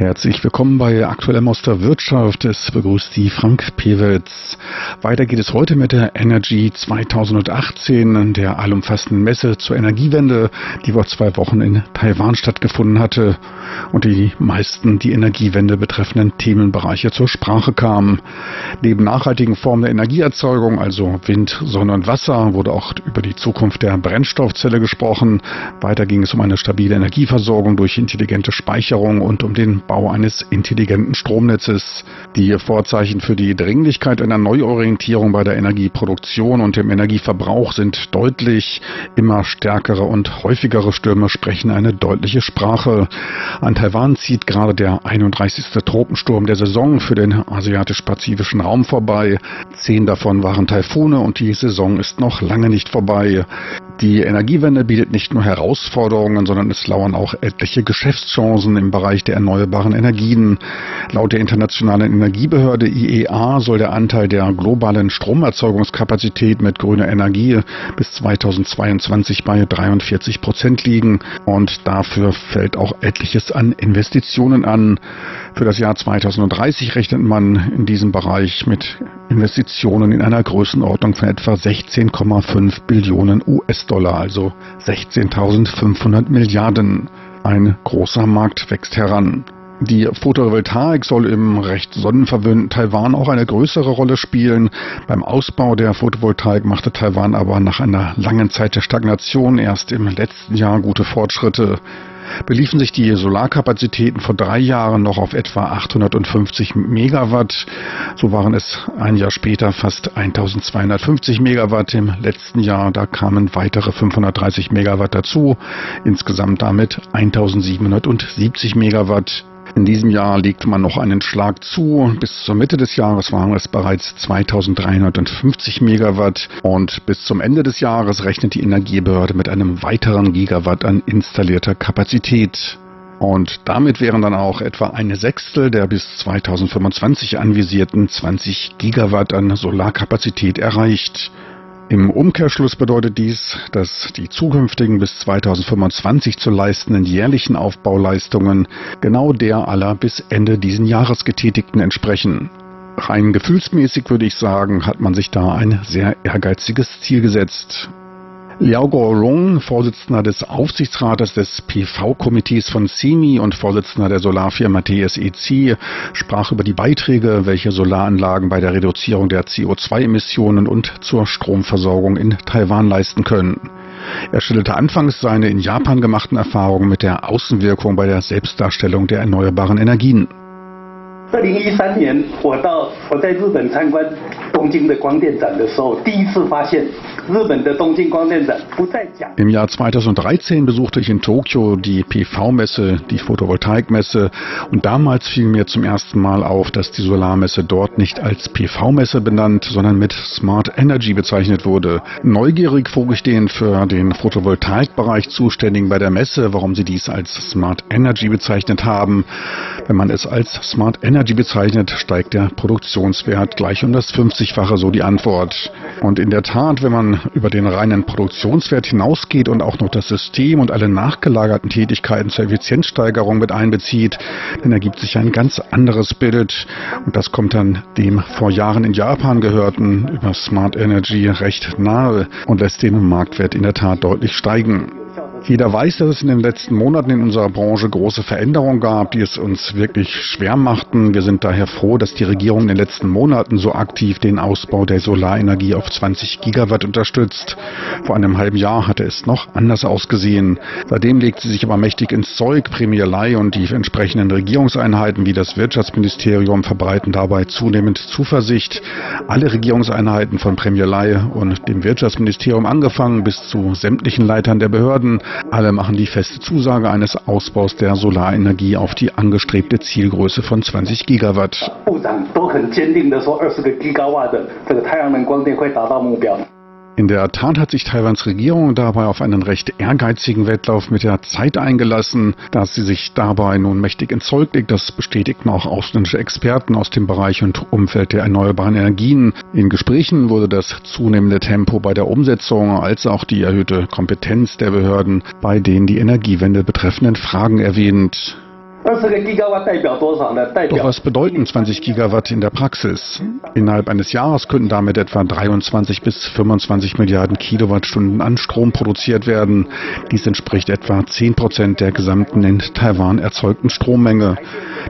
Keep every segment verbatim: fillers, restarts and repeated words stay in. Herzlich willkommen bei Aktuellem aus der Wirtschaft. Es begrüßt Sie Frank Pewitz. Weiter geht es heute mit der Energy zweitausendachtzehn, der allumfassenden Messe zur Energiewende, die vor zwei Wochen in Taiwan stattgefunden hatte und die meisten die Energiewende betreffenden Themenbereiche zur Sprache kamen. Neben nachhaltigen Formen der Energieerzeugung, also Wind, Sonne und Wasser, wurde auch über die Zukunft der Brennstoffzelle gesprochen. Weiter ging es um eine stabile Energieversorgung durch intelligente Speicherung und um den Bau eines intelligenten Stromnetzes. Die Vorzeichen für die Dringlichkeit einer Neuorientierung bei der Energieproduktion und dem Energieverbrauch sind deutlich. Immer stärkere und häufigere Stürme sprechen eine deutliche Sprache. An Taiwan zieht gerade der einunddreißigste Tropensturm der Saison für den asiatisch-pazifischen Raum vorbei. Zehn davon waren Taifune und die Saison ist noch lange nicht vorbei. Die Energiewende bietet nicht nur Herausforderungen, sondern es lauern auch etliche Geschäftschancen im Bereich der erneuerbaren Energien. Laut der Internationalen Energiebehörde I E A soll der Anteil der globalen Stromerzeugungskapazität mit grüner Energie bis zweitausendzweiundzwanzig bei dreiundvierzig Prozent liegen und dafür fällt auch etliches an Investitionen an. Für das Jahr zweitausenddreißig rechnet man in diesem Bereich mit Investitionen in einer Größenordnung von etwa sechzehn Komma fünf Billionen U S-Dollar, also sechzehntausendfünfhundert Milliarden. Ein großer Markt wächst heran. Die Photovoltaik soll im recht sonnenverwöhnten Taiwan auch eine größere Rolle spielen. Beim Ausbau der Photovoltaik machte Taiwan aber nach einer langen Zeit der Stagnation erst im letzten Jahr gute Fortschritte. Beliefen sich die Solarkapazitäten vor drei Jahren noch auf etwa achthundertfünfzig Megawatt. So waren es ein Jahr später fast eintausendzweihundertfünfzig Megawatt. Im letzten Jahr, da kamen weitere fünfhundertdreißig Megawatt dazu. Insgesamt damit eintausendsiebenhundertsiebzig Megawatt. In diesem Jahr legt man noch einen Schlag zu. Bis zur Mitte des Jahres waren es bereits zweitausenddreihundertfünfzig Megawatt und bis zum Ende des Jahres rechnet die Energiebehörde mit einem weiteren Gigawatt an installierter Kapazität. Und damit wären dann auch etwa eine Sechstel der bis zweitausendfünfundzwanzig anvisierten zwanzig Gigawatt an Solarkapazität erreicht. Im Umkehrschluss bedeutet dies, dass die zukünftigen bis zweitausendfünfundzwanzig zu leistenden jährlichen Aufbauleistungen genau der aller bis Ende diesen Jahres getätigten entsprechen. Rein gefühlsmäßig würde ich sagen, hat man sich da ein sehr ehrgeiziges Ziel gesetzt. Liao Go Rong, Vorsitzender des Aufsichtsrates des P V-Komitees von C I M I und Vorsitzender der Solarfirma T S E C, sprach über die Beiträge, welche Solaranlagen bei der Reduzierung der C O zwei Emissionen und zur Stromversorgung in Taiwan leisten können. Er schilderte anfangs seine in Japan gemachten Erfahrungen mit der Außenwirkung bei der Selbstdarstellung der erneuerbaren Energien. Im Jahr zweitausenddreizehn besuchte ich in Tokio die P V-Messe, die Photovoltaikmesse, und damals fiel mir zum ersten Mal auf, dass die Solarmesse dort nicht als P V-Messe benannt, sondern mit Smart Energy bezeichnet wurde. Neugierig frug ich den für den Photovoltaikbereich zuständigen bei der Messe, warum sie dies als Smart Energy bezeichnet haben. Wenn man es als Smart Energy bezeichnet, steigt der Produktionswert gleich um das fünfzigfache, so die Antwort. Und in der Tat, wenn man über den reinen Produktionswert hinausgeht und auch noch das System und alle nachgelagerten Tätigkeiten zur Effizienzsteigerung mit einbezieht, dann ergibt sich ein ganz anderes Bild. Und das kommt dann dem vor Jahren in Japan gehörten über Smart Energy recht nahe und lässt den Marktwert in der Tat deutlich steigen. Jeder weiß, dass es in den letzten Monaten in unserer Branche große Veränderungen gab, die es uns wirklich schwer machten. Wir sind daher froh, dass die Regierung in den letzten Monaten so aktiv den Ausbau der Solarenergie auf zwanzig Gigawatt unterstützt. Vor einem halben Jahr hatte es noch anders ausgesehen. Seitdem legt sie sich aber mächtig ins Zeug. Premier Lai und die entsprechenden Regierungseinheiten wie das Wirtschaftsministerium verbreiten dabei zunehmend Zuversicht. Alle Regierungseinheiten von Premier Lai und dem Wirtschaftsministerium angefangen bis zu sämtlichen Leitern der Behörden, alle machen die feste Zusage eines Ausbaus der Solarenergie auf die angestrebte Zielgröße von zwanzig Gigawatt. In der Tat hat sich Taiwans Regierung dabei auf einen recht ehrgeizigen Wettlauf mit der Zeit eingelassen. Da sie sich dabei nun mächtig ins Zeug legt, das bestätigten auch ausländische Experten aus dem Bereich und Umfeld der erneuerbaren Energien. In Gesprächen wurde das zunehmende Tempo bei der Umsetzung als auch die erhöhte Kompetenz der Behörden bei den die Energiewende betreffenden Fragen erwähnt. Doch was bedeuten zwanzig Gigawatt in der Praxis? Innerhalb eines Jahres könnten damit etwa dreiundzwanzig bis fünfundzwanzig Milliarden Kilowattstunden an Strom produziert werden. Dies entspricht etwa zehn Prozent der gesamten in Taiwan erzeugten Strommenge.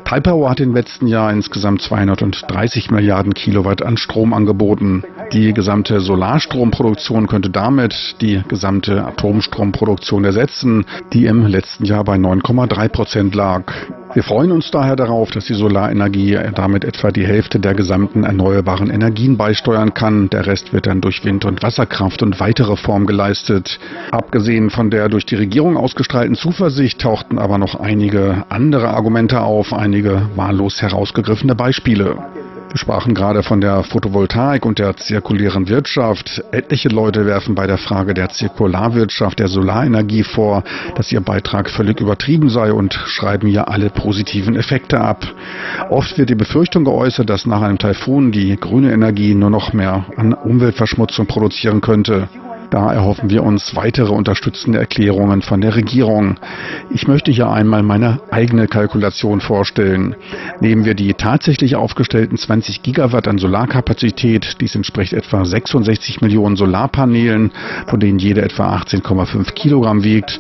Taipower hat im letzten Jahr insgesamt zweihundertdreißig Milliarden Kilowatt an Strom angeboten. Die gesamte Solarstromproduktion könnte damit die gesamte Atomstromproduktion ersetzen, die im letzten Jahr bei neun Komma drei Prozent lag. Wir freuen uns daher darauf, dass die Solarenergie damit etwa die Hälfte der gesamten erneuerbaren Energien beisteuern kann. Der Rest wird dann durch Wind- und Wasserkraft und weitere Formen geleistet. Abgesehen von der durch die Regierung ausgestrahlten Zuversicht tauchten aber noch einige andere Argumente auf, einige wahllos herausgegriffene Beispiele. Wir sprachen gerade von der Photovoltaik und der zirkulären Wirtschaft. Etliche Leute werfen bei der Frage der Zirkularwirtschaft, der Solarenergie vor, dass ihr Beitrag völlig übertrieben sei und schreiben ihr alle positiven Effekte ab. Oft wird die Befürchtung geäußert, dass nach einem Taifun die grüne Energie nur noch mehr an Umweltverschmutzung produzieren könnte. Da erhoffen wir uns weitere unterstützende Erklärungen von der Regierung. Ich möchte hier einmal meine eigene Kalkulation vorstellen. Nehmen wir die tatsächlich aufgestellten zwanzig Gigawatt an Solarkapazität. Dies entspricht etwa sechsundsechzig Millionen Solarpaneelen, von denen jede etwa achtzehn Komma fünf Kilogramm wiegt,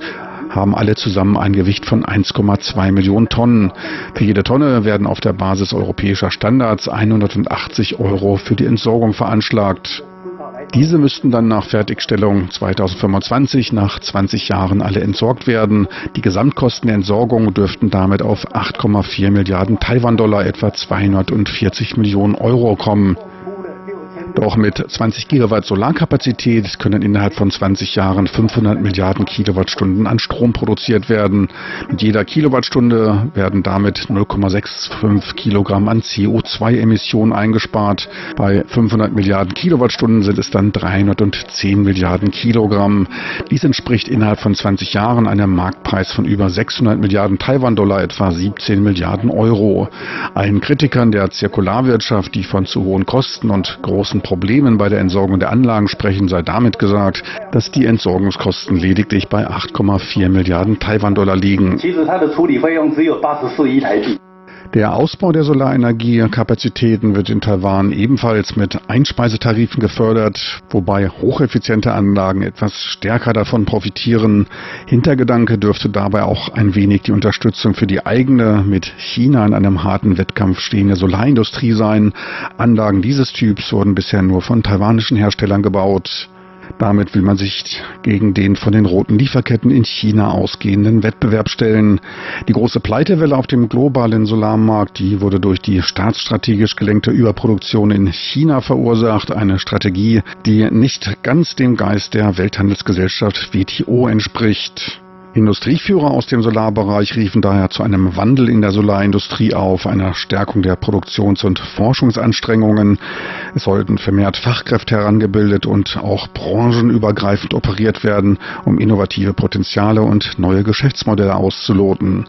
haben alle zusammen ein Gewicht von eins Komma zwei Millionen Tonnen. Für jede Tonne werden auf der Basis europäischer Standards hundertachtzig Euro für die Entsorgung veranschlagt. Diese müssten dann nach Fertigstellung zweitausendfünfundzwanzig nach zwanzig Jahren alle entsorgt werden. Die Gesamtkosten der Entsorgung dürften damit auf acht Komma vier Milliarden Taiwan-Dollar, etwa zweihundertvierzig Millionen Euro kommen. Doch mit zwanzig Gigawatt Solarkapazität können innerhalb von zwanzig Jahren fünfhundert Milliarden Kilowattstunden an Strom produziert werden. Mit jeder Kilowattstunde werden damit null Komma fünfundsechzig Kilogramm an C O zwei Emissionen eingespart. Bei fünfhundert Milliarden Kilowattstunden sind es dann dreihundertzehn Milliarden Kilogramm. Dies entspricht innerhalb von zwanzig Jahren einem Marktpreis von über sechshundert Milliarden Taiwan-Dollar, etwa siebzehn Milliarden Euro. Allen Kritikern der Zirkularwirtschaft, die von zu hohen Kosten und großen Problemen bei der Entsorgung der Anlagen sprechen, sei damit gesagt, dass die Entsorgungskosten lediglich bei acht Komma vier Milliarden Taiwan-Dollar liegen. Der Ausbau der Solarenergiekapazitäten wird in Taiwan ebenfalls mit Einspeisetarifen gefördert, wobei hocheffiziente Anlagen etwas stärker davon profitieren. Hintergedanke dürfte dabei auch ein wenig die Unterstützung für die eigene, mit China in einem harten Wettkampf stehende Solarindustrie sein. Anlagen dieses Typs wurden bisher nur von taiwanischen Herstellern gebaut. Damit will man sich gegen den von den roten Lieferketten in China ausgehenden Wettbewerb stellen. Die große Pleitewelle auf dem globalen Solarmarkt, die wurde durch die staatsstrategisch gelenkte Überproduktion in China verursacht. Eine Strategie, die nicht ganz dem Geist der Welthandelsgesellschaft W T O entspricht. Industrieführer aus dem Solarbereich riefen daher zu einem Wandel in der Solarindustrie auf, einer Stärkung der Produktions- und Forschungsanstrengungen. Es sollten vermehrt Fachkräfte herangebildet und auch branchenübergreifend operiert werden, um innovative Potenziale und neue Geschäftsmodelle auszuloten.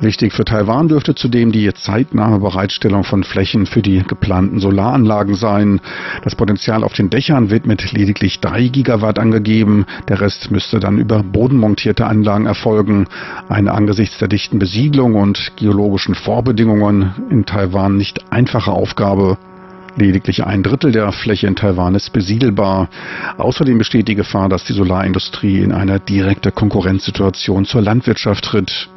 Wichtig für Taiwan dürfte zudem die zeitnahe Bereitstellung von Flächen für die geplanten Solaranlagen sein. Das Potenzial auf den Dächern wird mit lediglich drei Gigawatt angegeben. Der Rest müsste dann über bodenmontierte Anlagen erfolgen. Eine angesichts der dichten Besiedlung und geologischen Vorbedingungen in Taiwan nicht einfache Aufgabe. Lediglich ein Drittel der Fläche in Taiwan ist besiedelbar. Außerdem besteht die Gefahr, dass die Solarindustrie in eine direkte Konkurrenzsituation zur Landwirtschaft tritt.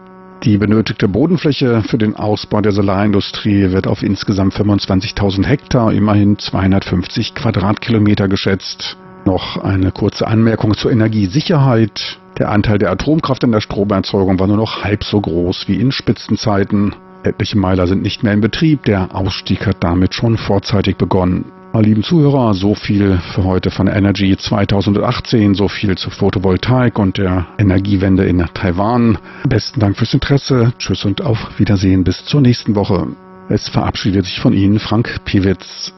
Die benötigte Bodenfläche für den Ausbau der Solarindustrie wird auf insgesamt fünfundzwanzigtausend Hektar, immerhin zweihundertfünfzig Quadratkilometer geschätzt. Noch eine kurze Anmerkung zur Energiesicherheit. Der Anteil der Atomkraft in der Stromerzeugung war nur noch halb so groß wie in Spitzenzeiten. Etliche Meiler sind nicht mehr in Betrieb, der Ausstieg hat damit schon vorzeitig begonnen. Meine lieben Zuhörer, so viel für heute von Energy zweitausendachtzehn, so viel zur Photovoltaik und der Energiewende in Taiwan. Besten Dank fürs Interesse, tschüss und auf Wiedersehen bis zur nächsten Woche. Es verabschiedet sich von Ihnen Frank Pewitz.